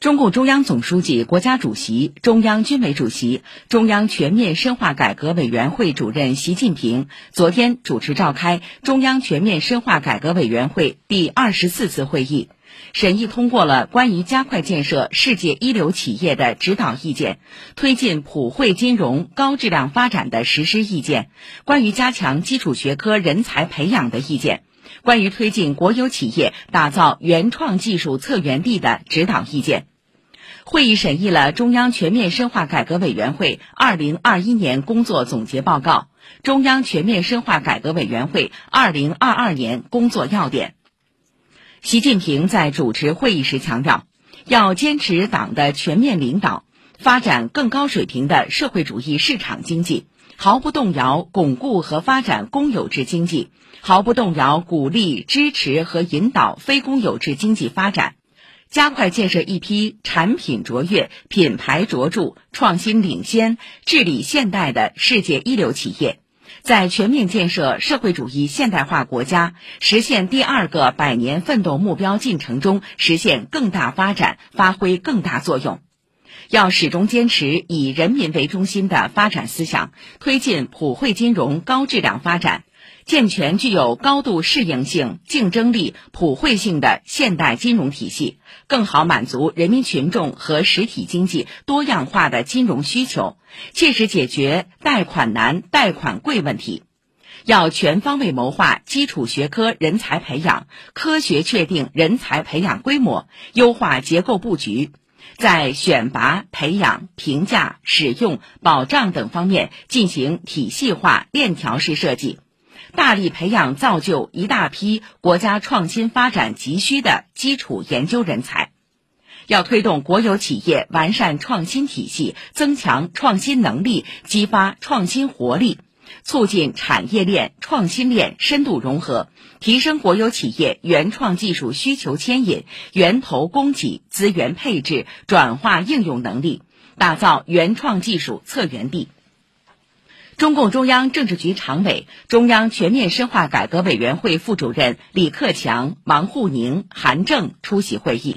中共中央总书记、国家主席、中央军委主席、中央全面深化改革委员会主任习近平昨天主持召开中央全面深化改革委员会第24次会议，审议通过了关于加快建设世界一流企业的指导意见、推进普惠金融高质量发展的实施意见、关于加强基础学科人才培养的意见、关于推进国有企业打造原创技术策源地的指导意见。会议审议了中央全面深化改革委员会2021年工作总结报告、中央全面深化改革委员会2022年工作要点。习近平在主持会议时强调，要坚持党的全面领导，发展更高水平的社会主义市场经济，毫不动摇巩固和发展公有制经济，毫不动摇鼓励、支持和引导非公有制经济发展，加快建设一批产品卓越、品牌卓著、创新领先、治理现代的世界一流企业，在全面建设社会主义现代化国家、实现第二个百年奋斗目标进程中实现更大发展，发挥更大作用。要始终坚持以人民为中心的发展思想，推进普惠金融高质量发展，健全具有高度适应性、竞争力、普惠性的现代金融体系，更好满足人民群众和实体经济多样化的金融需求，切实解决贷款难、贷款贵问题。要全方位谋划基础学科人才培养，科学确定人才培养规模，优化结构布局，在选拔、培养、评价、使用、保障等方面进行体系化、链条式设计，大力培养造就一大批国家创新发展急需的基础研究人才。要推动国有企业完善创新体系，增强创新能力，激发创新活力，促进产业链、创新链深度融合，提升国有企业原创技术需求牵引、源头供给、资源配置、转化应用能力，打造原创技术策源地。中共中央政治局常委、中央全面深化改革委员会副主任李克强、王沪宁、韩正出席会议。